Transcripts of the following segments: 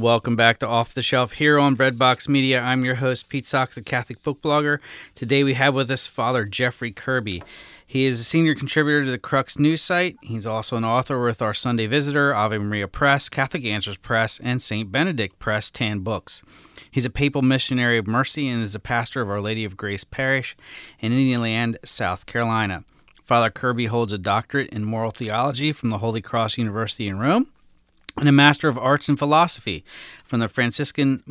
Welcome back to Off the Shelf here on Breadbox Media. I'm your host, Pete Sox, a Catholic book blogger. Today we have with us Father Jeffrey Kirby. He is a senior contributor to the Crux news site. He's also an author with Our Sunday Visitor, Ave Maria Press, Catholic Answers Press, and St. Benedict Press, Tan Books. He's a papal missionary of mercy and is a pastor of Our Lady of Grace Parish in Indian Land, South Carolina. Father Kirby holds a doctorate in moral theology from the Holy Cross University in Rome, and a Master of Arts in Philosophy from the Franciscan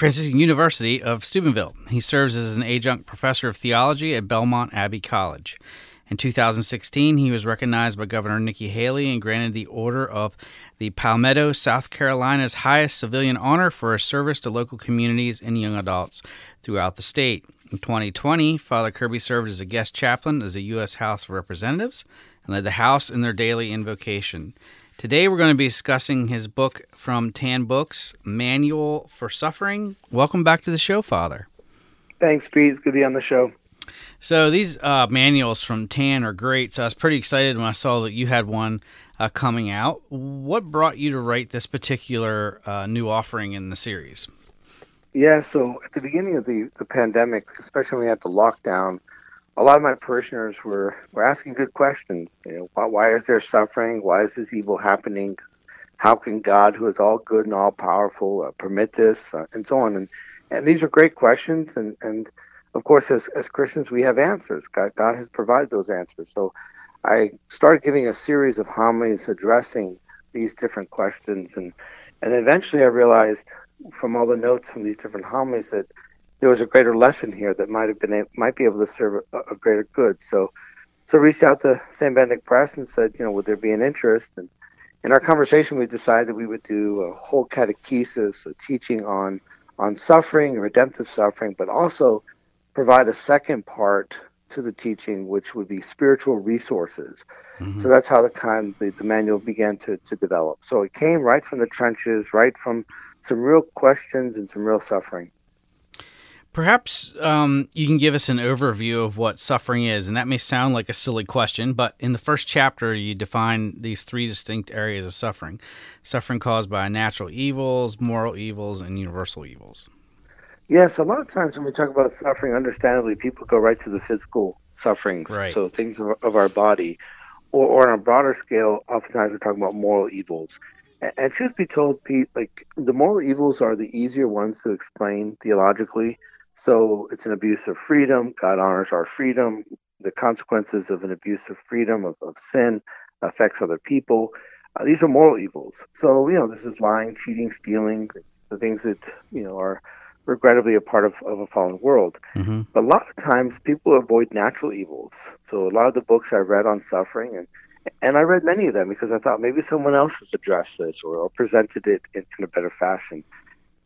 University of Steubenville. He serves as an adjunct professor of theology at Belmont Abbey College. In 2016, he was recognized by Governor Nikki Haley and granted the Order of the Palmetto, South Carolina's highest civilian honor for his service to local communities and young adults throughout the state. In 2020, Father Kirby served as a guest chaplain as a U.S. House of Representatives and led the House in their daily invocation. Today we're going to be discussing his book from Tan Books, Manual for Suffering. Welcome back to the show, Father. Thanks, Pete. It's good to be on the show. So these manuals from Tan are great, so I was pretty excited when I saw that you had one coming out. What brought you to write this particular new offering in the series? Yeah, so at the beginning of the pandemic, especially when we had the lockdown, a lot of my parishioners were asking good questions. You know, why is there suffering? Why is this evil happening? How can God, who is all good and all powerful, permit this? And so on. And these are great questions. And of course, as Christians, we have answers. God has provided those answers. So I started giving a series of homilies addressing these different questions. And eventually I realized from all the notes from these different homilies that there was a greater lesson here that might be able to serve a greater good. So reached out to St. Benedict Press and said, you know, would there be an interest? And in our conversation, we decided we would do a whole catechesis, a teaching on suffering, redemptive suffering, but also provide a second part to the teaching, which would be spiritual resources. Mm-hmm. So that's how the manual began to develop. So it came right from the trenches, right from some real questions and some real suffering. Perhaps you can give us an overview of what suffering is, and that may sound like a silly question, but in the first chapter, you define these three distinct areas of suffering: suffering caused by natural evils, moral evils, and universal evils. Yes, a lot of times when we talk about suffering, understandably, people go right to the physical suffering, right? So things of our body, or on a broader scale, oftentimes we're talking about moral evils. And truth be told, Pete, like the moral evils are the easier ones to explain theologically. So it's an abuse of freedom. God honors our freedom. The consequences of an abuse of freedom, of sin, affects other people. These are moral evils. So, you know, this is lying, cheating, stealing, the things that, you know, are regrettably a part of a fallen world. Mm-hmm. But a lot of times people avoid natural evils. So a lot of the books I've read on suffering, and I read many of them because I thought maybe someone else has addressed this or presented it in a better fashion.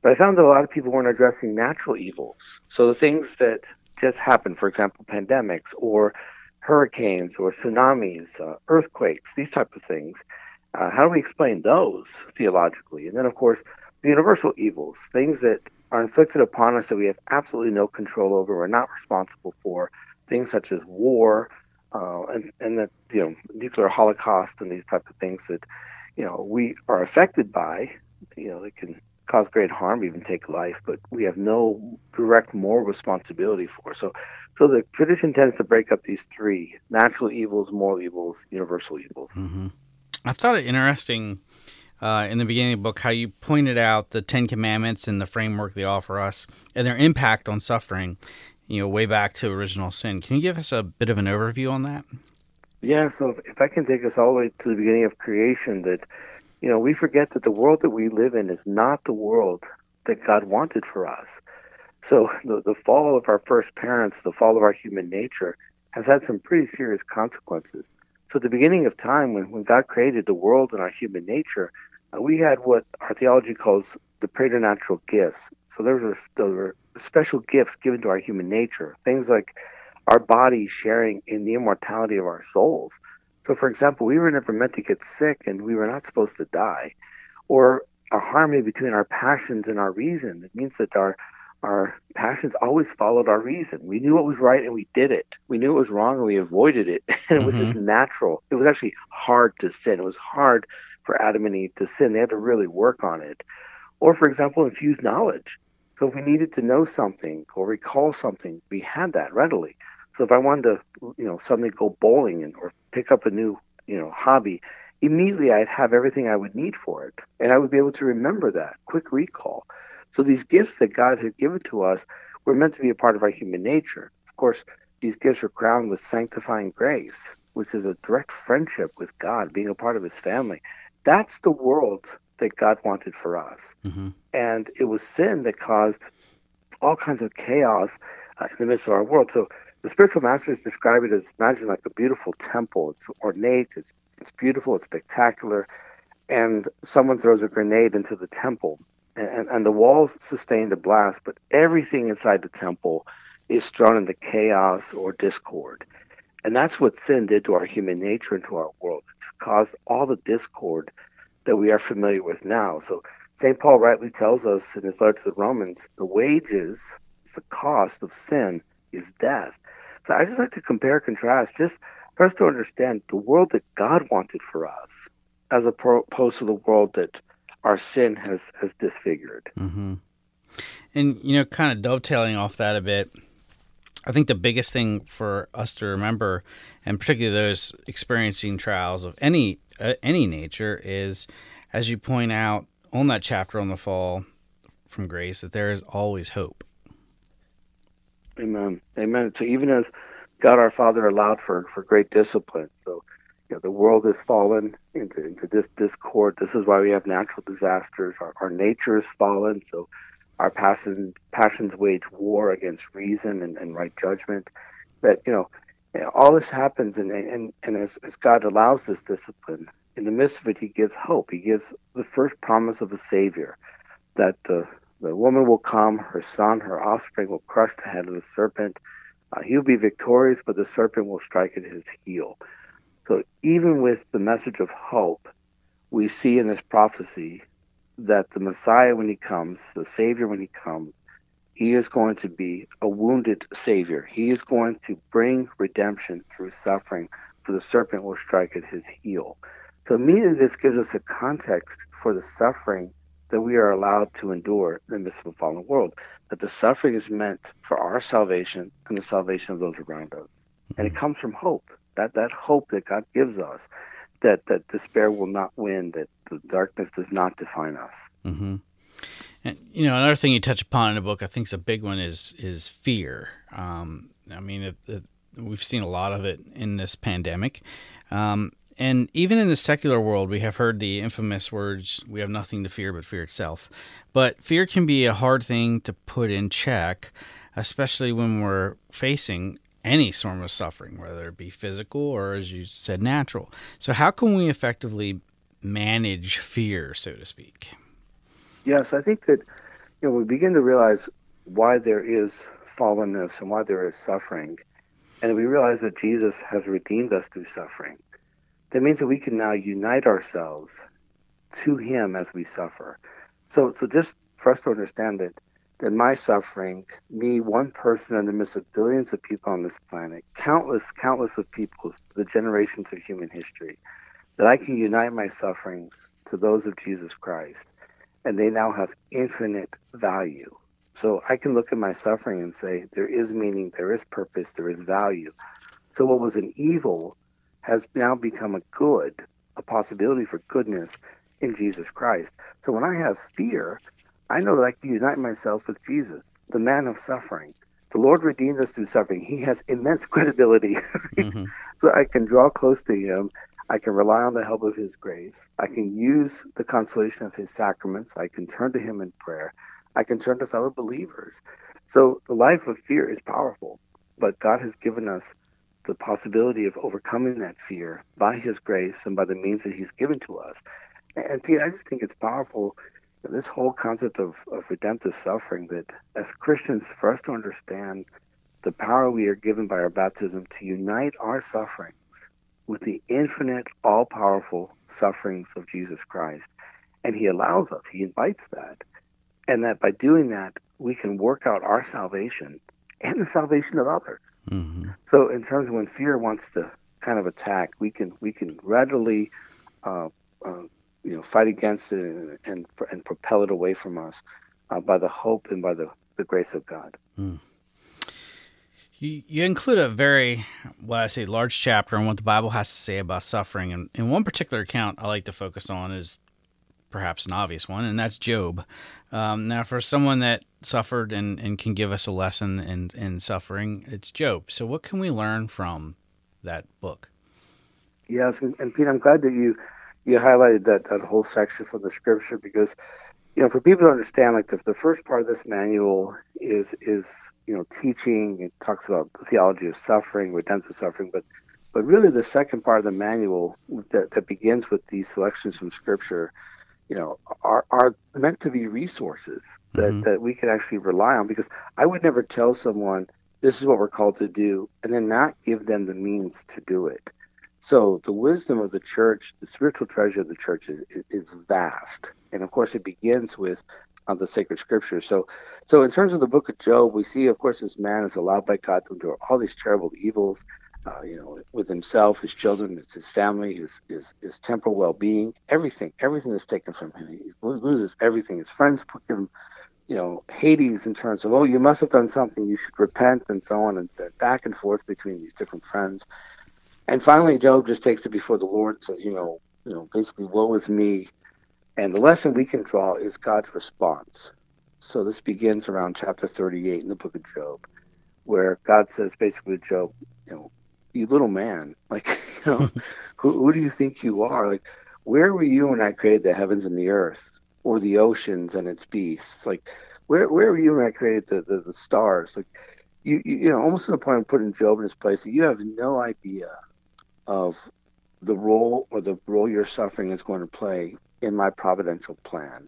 But I found that a lot of people weren't addressing natural evils. So the things that just happen, for example, pandemics or hurricanes or tsunamis, earthquakes, these type of things. How do we explain those theologically? And then, of course, the universal evils, things that are inflicted upon us that we have absolutely no control over, we're not responsible for, things such as war, and the nuclear holocaust and these type of things that we are affected by. It can cause great harm, even take life, but we have no direct moral responsibility for. So the tradition tends to break up these three: natural evils, moral evils, universal evils. Mm-hmm. I thought it interesting in the beginning of the book how you pointed out the Ten Commandments and the framework they offer us and their impact on suffering, way back to original sin. Can you give us a bit of an overview on that? Yeah, so if I can take us all the way to the beginning of creation, that, we forget that the world that we live in is not the world that God wanted for us. So the fall of our first parents, the fall of our human nature, has had some pretty serious consequences. So at the beginning of time, when God created the world and our human nature, we had what our theology calls the preternatural gifts. So there were special gifts given to our human nature, things like our body sharing in the immortality of our souls. So, for example, we were never meant to get sick, and we were not supposed to die. Or a harmony between our passions and our reason. It means that our passions always followed our reason. We knew what was right, and we did it. We knew it was wrong, and we avoided it. And it was just natural. It was actually hard to sin. It was hard for Adam and Eve to sin. They had to really work on it. Or, for example, infused knowledge. So if we needed to know something or recall something, we had that readily. So if I wanted to, suddenly go bowling or pick up a new, hobby, immediately I'd have everything I would need for it. And I would be able to remember that, quick recall. So these gifts that God had given to us were meant to be a part of our human nature. Of course, these gifts were crowned with sanctifying grace, which is a direct friendship with God, being a part of his family. That's the world that God wanted for us. Mm-hmm. And it was sin that caused all kinds of chaos in the midst of our world. So the spiritual masters describe it as, imagine like a beautiful temple. It's ornate, it's beautiful, it's spectacular, and someone throws a grenade into the temple, and the walls sustain the blast, but everything inside the temple is thrown into chaos or discord. And that's what sin did to our human nature and to our world. It's caused all the discord that we are familiar with now. So St. Paul rightly tells us in his letter to the Romans, the wages, the cost of sin, is death. So I just like to compare and contrast, just for us to understand the world that God wanted for us as opposed to the world that our sin has disfigured. Mm-hmm. And, kind of dovetailing off that a bit, I think the biggest thing for us to remember, and particularly those experiencing trials of any nature, is, as you point out on that chapter on the fall from grace, that there is always hope. Amen. So even as God our Father allowed for great discipline, so the world has fallen into this discord. This is why we have natural disasters. Our nature has fallen, so our passions wage war against reason and right judgment. That all this happens, and as God allows this discipline, in the midst of it, he gives hope. He gives the first promise of a Savior, that the woman will come, her son, her offspring will crush the head of the serpent. He'll be victorious, but the serpent will strike at his heel. So even with the message of hope, we see in this prophecy that the Messiah, when he comes, the Savior, when he comes, he is going to be a wounded Savior. He is going to bring redemption through suffering, for the serpent will strike at his heel. So immediately this gives us a context for the suffering that we are allowed to endure in this fallen world, that the suffering is meant for our salvation and the salvation of those around us. And it comes from hope, that hope that God gives us, that despair will not win, that the darkness does not define us. Mm-hmm. And, another thing you touch upon in the book, I think is a big one, is fear. We've seen a lot of it in this pandemic. And even in the secular world, we have heard the infamous words, we have nothing to fear but fear itself. But fear can be a hard thing to put in check, especially when we're facing any form of suffering, whether it be physical or, as you said, natural. So how can we effectively manage fear, so to speak? Yes, I think that we begin to realize why there is fallenness and why there is suffering, and we realize that Jesus has redeemed us through suffering. that means that we can now unite ourselves to him as we suffer. So just for us to understand that my suffering, me, one person in the midst of billions of people on this planet, countless of people, the generations of human history, that I can unite my sufferings to those of Jesus Christ, and they now have infinite value. So I can look at my suffering and say, there is meaning, there is purpose, there is value. So what was an evil has now become a good, a possibility for goodness in Jesus Christ. So when I have fear, I know that I can unite myself with Jesus, the man of suffering. The Lord redeemed us through suffering. He has immense credibility. Mm-hmm. So I can draw close to him. I can rely on the help of his grace. I can use the consolation of his sacraments. I can turn to him in prayer. I can turn to fellow believers. So the life of fear is powerful, but God has given us the possibility of overcoming that fear by his grace and by the means that he's given to us. And Pete, I just think it's powerful, this whole concept of redemptive suffering, that as Christians, for us to understand the power we are given by our baptism to unite our sufferings with the infinite, all-powerful sufferings of Jesus Christ. And he allows us, he invites that. And that by doing that, we can work out our salvation and the salvation of others. Mm-hmm. So in terms of when fear wants to kind of attack, we can readily fight against it and propel it away from us by the hope and by the grace of God. Mm. You include a very, large chapter on what the Bible has to say about suffering. And one particular account I like to focus on is perhaps an obvious one, and that's Job. Now, for someone that suffered and can give us a lesson in suffering, it's Job. So what can we learn from that book? Yes, and Pete, I'm glad that you highlighted that whole section from the scripture, because, for people to understand, the first part of this manual is teaching. It talks about the theology of suffering, redemptive suffering, but really the second part of the manual that begins with these selections from scripture, are meant to be resources that we can actually rely on, because I would never tell someone this is what we're called to do and then not give them the means to do it. So the wisdom of the church, the spiritual treasure of the church is vast. And of course, it begins with the sacred scriptures. So in terms of the book of Job, we see, of course, this man is allowed by God to endure all these terrible evils, with himself, his children, his family, his temporal well-being, everything is taken from him. He loses everything. His friends put him, Hades in terms of, you must have done something, you should repent, and so on, and back and forth between these different friends. And finally, Job just takes it before the Lord and says, basically, woe is me. And the lesson we can draw is God's response. So this begins around chapter 38 in the book of Job, where God says basically to Job, you little man, who do you think you are? Where were you when I created the heavens and the earth, or the oceans and its beasts? Where were you when I created the stars? You almost to the point of putting Job in his place, you have no idea of the role your suffering is going to play in my providential plan.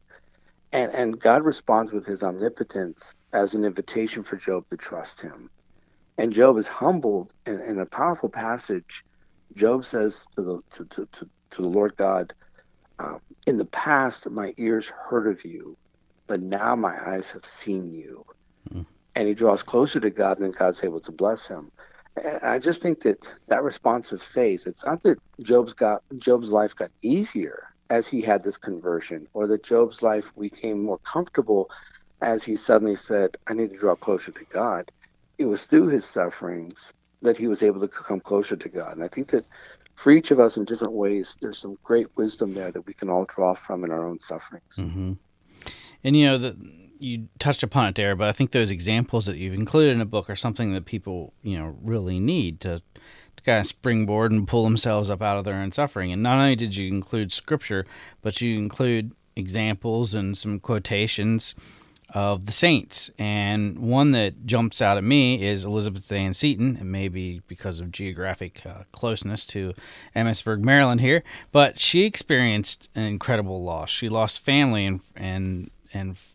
And God responds with his omnipotence as an invitation for Job to trust him. And Job is humbled, and in a powerful passage, Job says to the Lord God, in the past my ears heard of you, but now my eyes have seen you. Mm. And he draws closer to God, and then God's able to bless him. And I just think that response of faith, it's not that Job's life got easier as he had this conversion, or that Job's life became more comfortable as he suddenly said, I need to draw closer to God. It was through his sufferings that he was able to come closer to God. And I think that for each of us in different ways, there's some great wisdom there that we can all draw from in our own sufferings. Mm-hmm. And, you touched upon it there, but I think those examples that you've included in the book are something that people, really need to kind of springboard and pull themselves up out of their own suffering. And not only did you include scripture, but you include examples and some quotations of the saints. And one that jumps out at me is Elizabeth Ann Seton, and maybe because of geographic closeness to Emmitsburg, Maryland here, but she experienced an incredible loss. She lost family and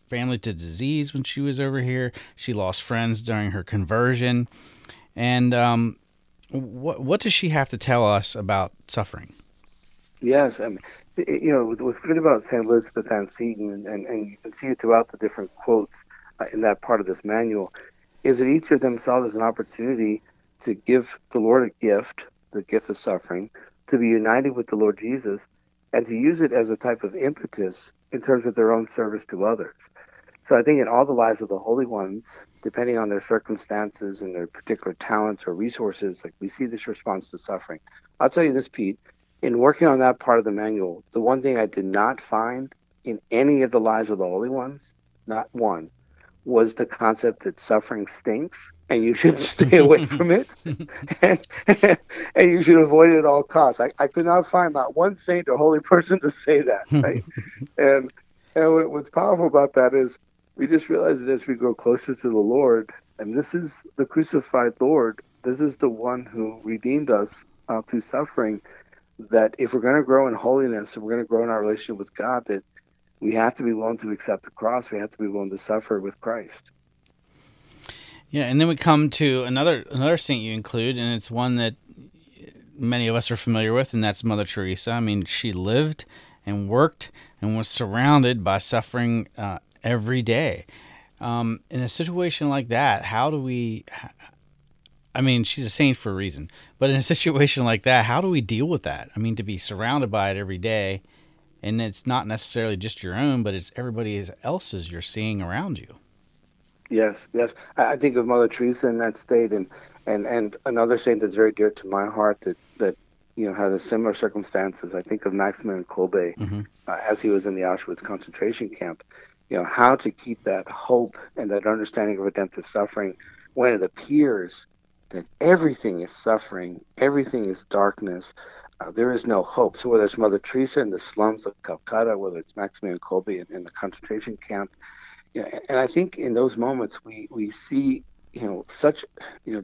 family to disease when she was over here. She lost friends during her conversion. And what does she have to tell us about suffering? Yes, and you know what's good about St. Elizabeth Ann Seton, and you can see it throughout the different quotes in that part of this manual, is that each of them saw it as an opportunity to give the Lord a gift, the gift of suffering, to be united with the Lord Jesus, and to use it as a type of impetus in terms of their own service to others. So I think in all the lives of the holy ones, depending on their circumstances and their particular talents or resources, like we see this response to suffering. I'll tell you this, Pete, in working on that part of the manual, the one thing I did not find in any of the lives of the holy ones, not one, was the concept that suffering stinks and you should stay away from it and you should avoid it at all costs. I could not find not one saint or holy person to say that, right? and what's powerful about that is we just realize that as we grow closer to the Lord, and this is the crucified Lord, this is the one who redeemed us through suffering, that if we're going to grow in holiness and we're going to grow in our relationship with God, that we have to be willing to accept the cross. We have to be willing to suffer with Christ. Yeah, and then we come to another saint you include, and it's one that many of us are familiar with, and that's Mother Teresa. I mean, she lived and worked and was surrounded by suffering every day. In a situation like that, how do we... I mean, she's a saint for a reason, but in a situation like that, how do we deal with that? I mean, to be surrounded by it every day, and it's not necessarily just your own, but it's everybody else's you're seeing around you. Yes. I think of Mother Teresa in that state, and another saint that's very dear to my heart that you know had a similar circumstances. I think of Maximilian Kolbe as he was in the Auschwitz concentration camp. You know, how to keep that hope and that understanding of redemptive suffering when it appears that everything is suffering, everything is darkness, there is no hope. So whether it's Mother Teresa in the slums of Calcutta, whether it's Maximilian Kolbe in the concentration camp, you know, and I think in those moments we see, you know, such a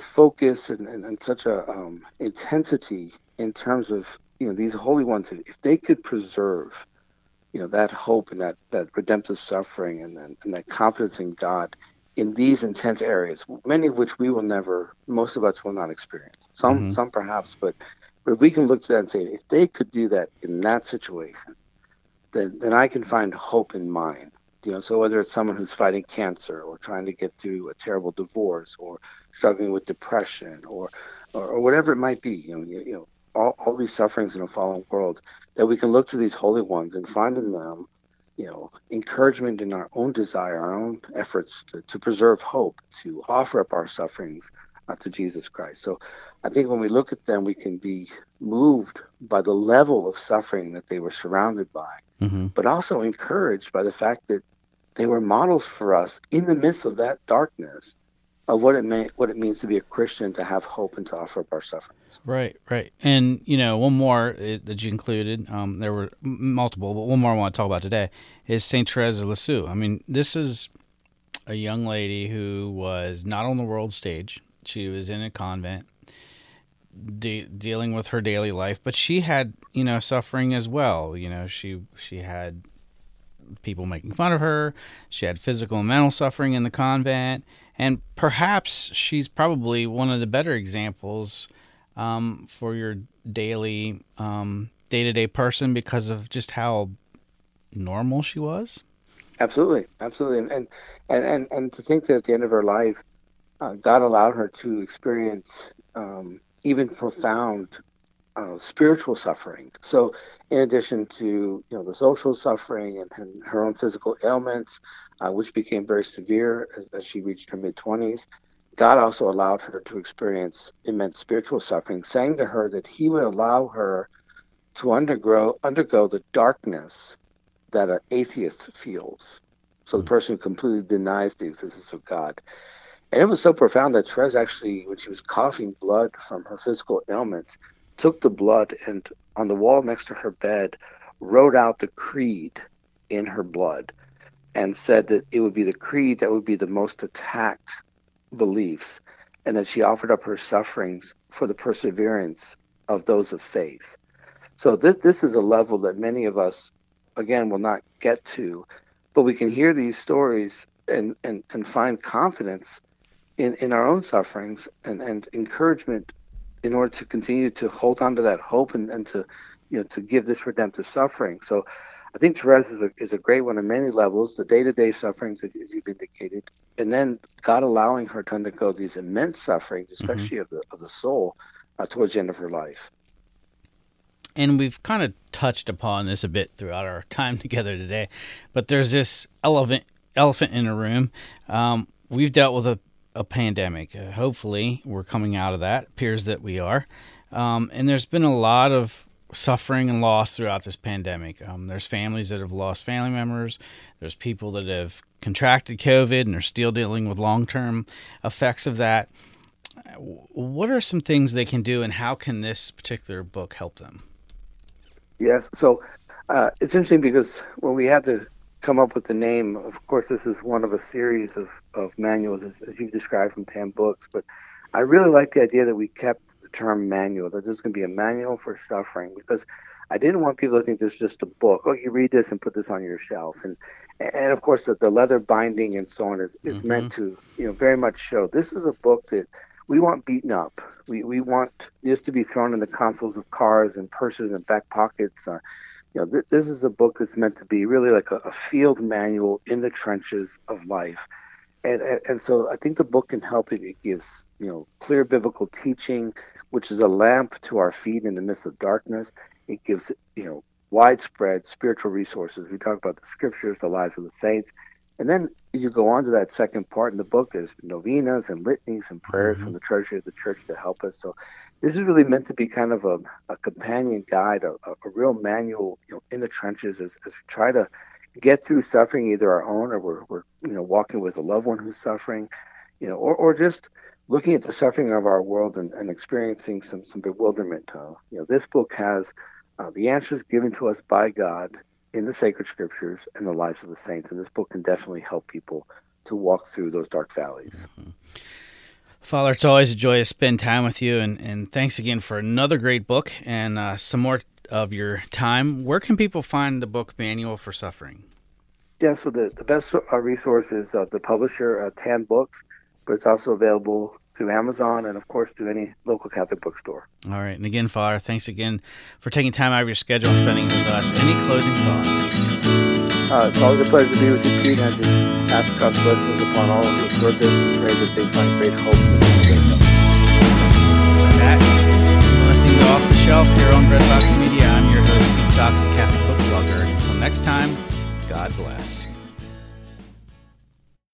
focus and such a intensity in terms of, you know, these holy ones, if they could preserve, you know, that hope and that redemptive suffering and that confidence in God in these intense areas, many of which most of us will not experience. Some perhaps, but if we can look to that and say, if they could do that in that situation, then I can find hope in mine. You know, so whether it's someone who's fighting cancer or trying to get through a terrible divorce or struggling with depression or whatever it might be, you know, all these sufferings in a fallen world, that we can look to these holy ones and find in them, you know, encouragement in our own desire, our own efforts to preserve hope, to offer up our sufferings to Jesus Christ. So I think when we look at them, we can be moved by the level of suffering that they were surrounded by, but also encouraged by the fact that they were models for us in the midst of that darkness of what it means to be a Christian, to have hope and to offer up our sufferings. Right. And, you know, one more that you included, there were multiple, but one more I want to talk about today is St. Therese of Lisieux. I mean, this is a young lady who was not on the world stage. She was in a convent dealing with her daily life, but she had, you know, suffering as well. You know, she had people making fun of her. She had physical and mental suffering in the convent. And perhaps she's probably one of the better examples for your daily, day-to-day person because of just how normal she was. Absolutely. And to think that at the end of her life, God allowed her to experience even profound spiritual suffering. So in addition to, you know, the social suffering and her own physical ailments, which became very severe as she reached her mid-20s, God also allowed her to experience immense spiritual suffering, saying to her that he would allow her to undergo the darkness that an atheist feels. So the person who completely denies the existence of God. And it was so profound that Therese actually, when she was coughing blood from her physical ailments, took the blood and on the wall next to her bed wrote out the creed in her blood and said that it would be the creed that would be the most attacked beliefs, and that she offered up her sufferings for the perseverance of those of faith. So this is a level that many of us, again, will not get to, but we can hear these stories and find confidence in our own sufferings and encouragement in order to continue to hold on to that hope and to, you know, to give this redemptive suffering. So I think Therese is a great one on many levels, the day-to-day sufferings, as you've indicated, and then God allowing her to undergo these immense sufferings, especially of the soul, towards the end of her life. And we've kind of touched upon this a bit throughout our time together today, but there's this elephant in the room. We've dealt with a pandemic. Hopefully, we're coming out of that. It appears that we are. And there's been a lot of suffering and loss throughout this pandemic. There's families that have lost family members. There's people that have contracted COVID and are still dealing with long-term effects of that. What are some things they can do, and how can this particular book help them? Yes, so it's interesting because when we had to come up with the name, of course, this is one of a series of manuals, as you've described from Tan Books, but I really like the idea that we kept the term manual, that there's going to be a manual for suffering, because I didn't want people to think there's just a book. Oh, you read this and put this on your shelf. And of course, the leather binding and so on is meant to, you know, very much show this is a book that we want beaten up. We want this to be thrown in the consoles of cars and purses and back pockets. You know, this is a book that's meant to be really like a field manual in the trenches of life. And so I think the book can help. It gives, you know, clear biblical teaching, which is a lamp to our feet in the midst of darkness. It gives, you know, widespread spiritual resources. We talk about the scriptures, the lives of the saints. And then you go on to that second part in the book. There's novenas and litanies and prayers from the treasury of the church to help us. So this is really meant to be kind of a companion guide, a real manual, you know, in the trenches as we try to get through suffering, either our own or we're you know, walking with a loved one who's suffering, you know, or just looking at the suffering of our world and experiencing some bewilderment. You know, this book has the answers given to us by God in the sacred scriptures and the lives of the saints, and this book can definitely help people to walk through those dark valleys. Father, it's always a joy to spend time with you, and thanks again for another great book and some more of your time. Where can people find the book Manual for Suffering? Yeah, so the best resource is the publisher, Tan Books, but it's also available through Amazon and, of course, through any local Catholic bookstore. All right. And again, Father, thanks again for taking time out of your schedule and spending it with us. Any closing thoughts? It's always a pleasure to be with you, Pete, and I just ask God's blessings upon all who have heard this and pray that they find great hope in this great love. With that, you're listening to Off the Shelf here on Breadbox Media. I'm your host, Pete Sox, a Catholic book blogger. Until next time, God bless.